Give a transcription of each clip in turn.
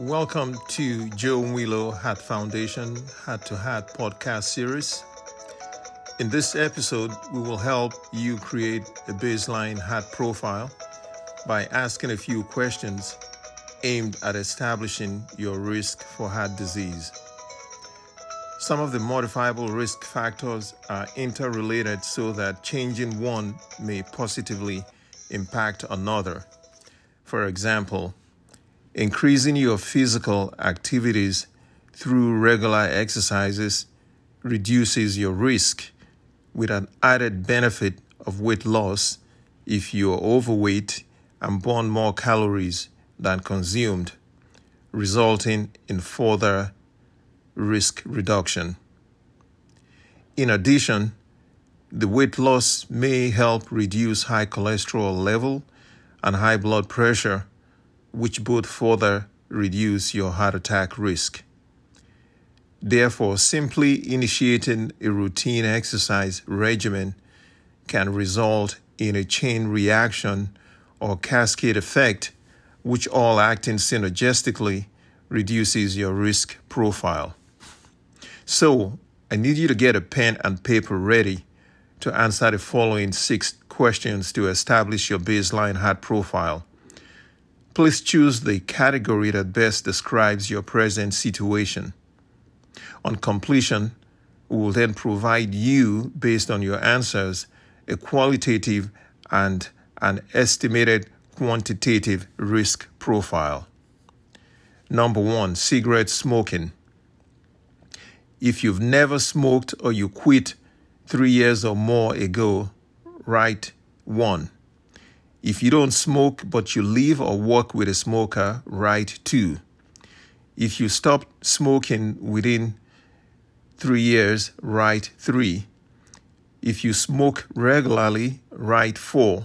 Welcome to Joe Mielo Heart Foundation Heart to Heart podcast series. In this episode, we will help you create a baseline heart profile by asking a few questions aimed at establishing your risk for heart disease. Some of the modifiable risk factors are interrelated so that changing one may positively impact another. For example, increasing your physical activities through regular exercises reduces your risk, with an added benefit of weight loss if you are overweight and burn more calories than consumed, resulting in further risk reduction. In addition, the weight loss may help reduce high cholesterol level and high blood pressure, which both further reduce your heart attack risk. Therefore, simply initiating a routine exercise regimen can result in a chain reaction or cascade effect, which all acting synergistically reduces your risk profile. So, I need you to get a pen and paper ready to answer the following 6 questions to establish your baseline heart profile. Please choose the category that best describes your present situation. On completion, we will then provide you, based on your answers, a qualitative and an estimated quantitative risk profile. Number 1, cigarette smoking. If you've never smoked or you quit 3 years or more ago, write 1. If you don't smoke but you live or work with a smoker, write 2. If you stopped smoking within 3 years, write 3. If you smoke regularly, write 4.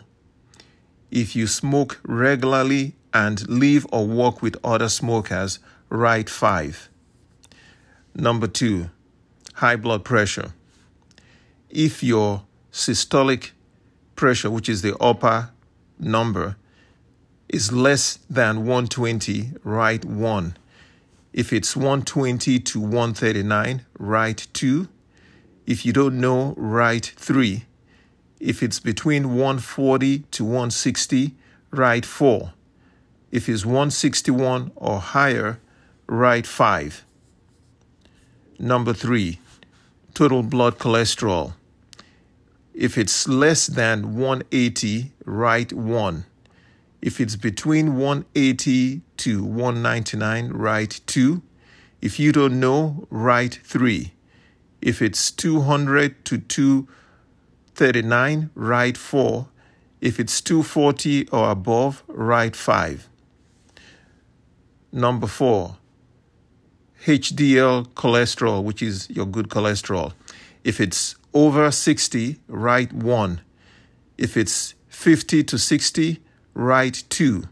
If you smoke regularly and live or work with other smokers, write 5. Number 2, high blood pressure. If your systolic pressure, which is the upper number, is less than 120, write 1. If it's 120 to 139, write 2. If you don't know, write 3. If it's between 140 to 160, write 4. If it's 161 or higher, write 5. Number 3, total blood cholesterol. If it's less than 180, write 1. If it's between 180 to 199, write 2. If you don't know, write 3. If it's 200 to 239, write 4. If it's 240 or above, write 5. Number 4, HDL cholesterol, which is your good cholesterol. If it's over 60, write 1. If it's 50 to 60, write 2.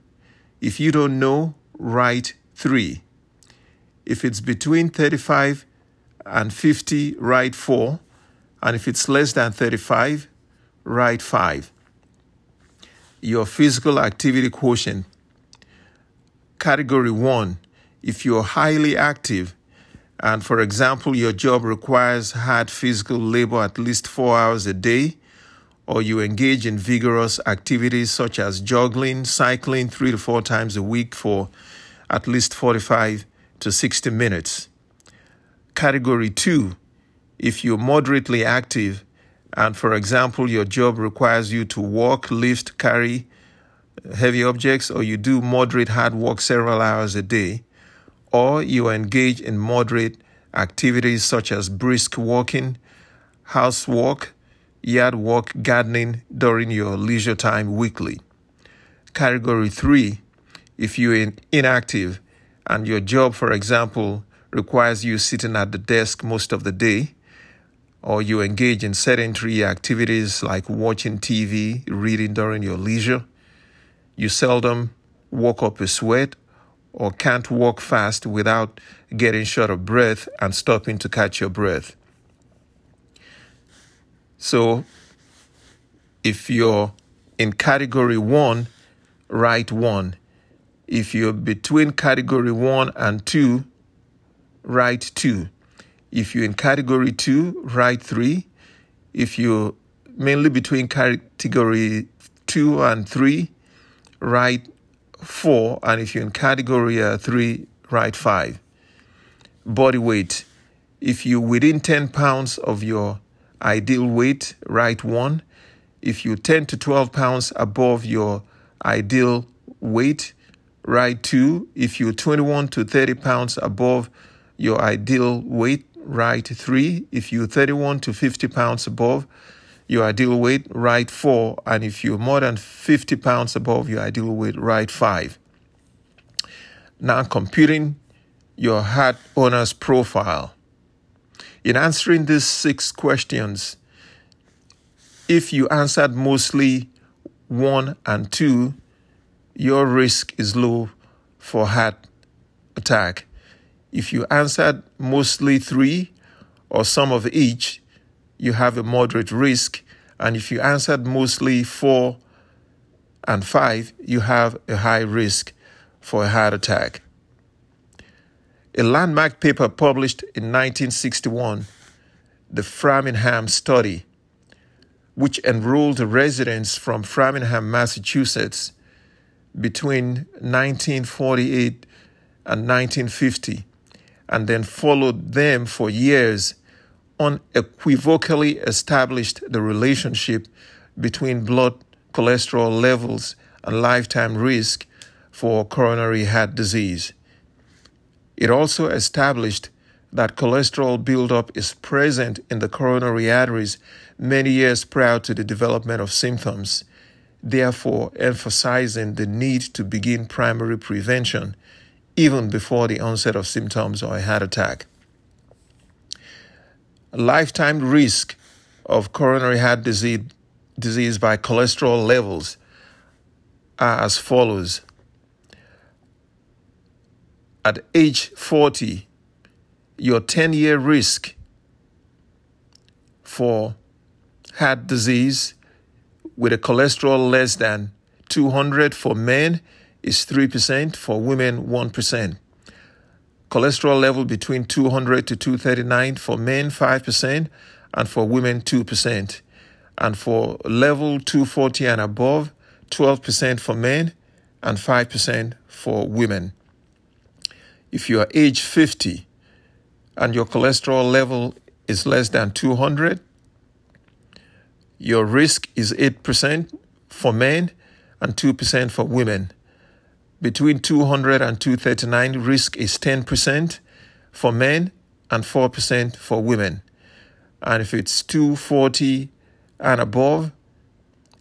If you don't know, write 3. If it's between 35 and 50, write 4. And if it's less than 35, write 5. Your physical activity quotient. Category 1, if you're highly active, and for example, your job requires hard physical labor at least 4 hours a day, or you engage in vigorous activities such as jogging, cycling 3 to 4 times a week for at least 45 to 60 minutes. Category 2, if you're moderately active, and for example, your job requires you to walk, lift, carry heavy objects, or you do moderate hard work several hours a day, or you engage in moderate activities such as brisk walking, house walk, yard walk, gardening during your leisure time weekly. Category 3, if you're inactive and your job, for example, requires you sitting at the desk most of the day, or you engage in sedentary activities like watching TV, reading during your leisure, you seldom walk up a sweat, or can't walk fast without getting short of breath and stopping to catch your breath. So, if you're in category 1, write 1. If you're between category 1 and 2, write 2. If you're in category 2, write 3. If you're mainly between category 2 and 3, write 4. And if you're in category 3, write 5. Body weight. If you're within 10 pounds of your ideal weight, write 1. If you're 10 to 12 pounds above your ideal weight, write 2. If you're 21 to 30 pounds above your ideal weight, write 3. If you're 31 to 50 pounds above your ideal weight, write 4. And if you're more than 50 pounds above your ideal weight, write 5. Now computing your heart owner's profile. In answering these 6 questions, if you answered mostly 1 and 2, your risk is low for heart attack. If you answered mostly 3 or some of each, you have a moderate risk. And if you answered mostly 4 and 5, you have a high risk for a heart attack. A landmark paper published in 1961, the Framingham Study, which enrolled residents from Framingham, Massachusetts, between 1948 and 1950, and then followed them for years, unequivocally established the relationship between blood cholesterol levels and lifetime risk for coronary heart disease. It also established that cholesterol buildup is present in the coronary arteries many years prior to the development of symptoms, therefore emphasizing the need to begin primary prevention even before the onset of symptoms or a heart attack. Lifetime risk of coronary heart disease by cholesterol levels are as follows. At age 40, your 10-year risk for heart disease with a cholesterol less than 200 for men is 3%, for women 1%. Cholesterol level between 200 to 239 for men 5% and for women 2%. And for level 240 and above, 12% for men and 5% for women. If you are age 50 and your cholesterol level is less than 200, your risk is 8% for men and 2% for women. Between 200 and 239, risk is 10% for men and 4% for women. And if it's 240 and above,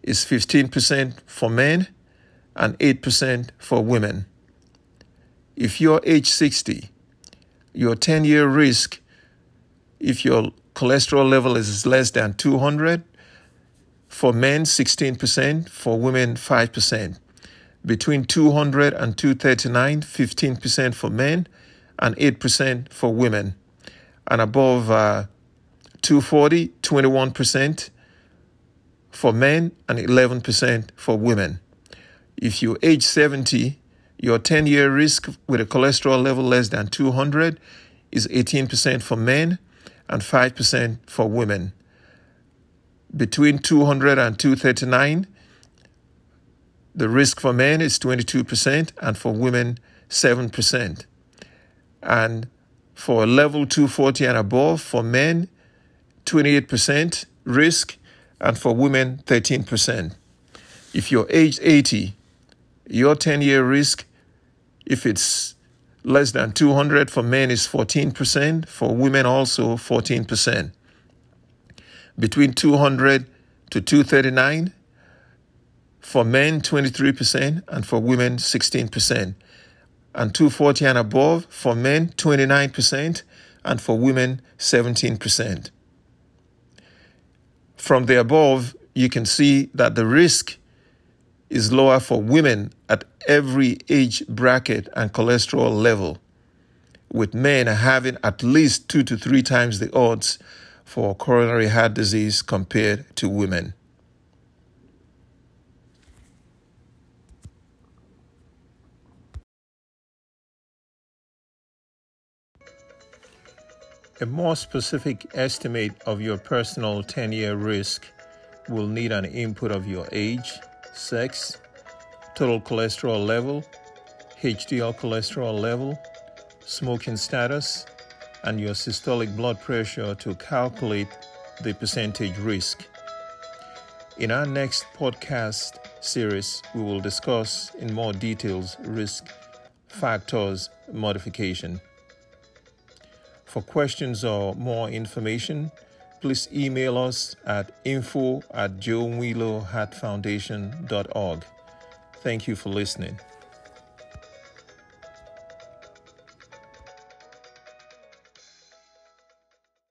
it's 15% for men and 8% for women. If you're age 60, your 10-year risk, if your cholesterol level is less than 200, for men 16%, for women 5%. Between 200 and 239, 15% for men and 8% for women. And above 240, 21% for men and 11% for women. If you're age 70, your 10-year risk with a cholesterol level less than 200 is 18% for men and 5% for women. Between 200 and 239, the risk for men is 22% and for women 7%. And for level 240 and above, for men 28% risk and for women 13%. If you're age 80, your 10-year risk, if it's less than 200 for men, is 14%, for women also 14%. Between 200 to 239, for men 23% and for women 16%. And 240 and above, for men 29% and for women 17%. From the above, you can see that the risk is lower for women at every age bracket and cholesterol level, with men having at least 2 to 3 times the odds for coronary heart disease compared to women. A more specific estimate of your personal 10-year risk will need an input of your age, sex, total cholesterol level, HDL cholesterol level, smoking status, and your systolic blood pressure to calculate the percentage risk. In our next podcast series, we will discuss in more details risk factors modification. For questions or more information, please email us at info@joemieloheartfoundation.org. Thank you for listening.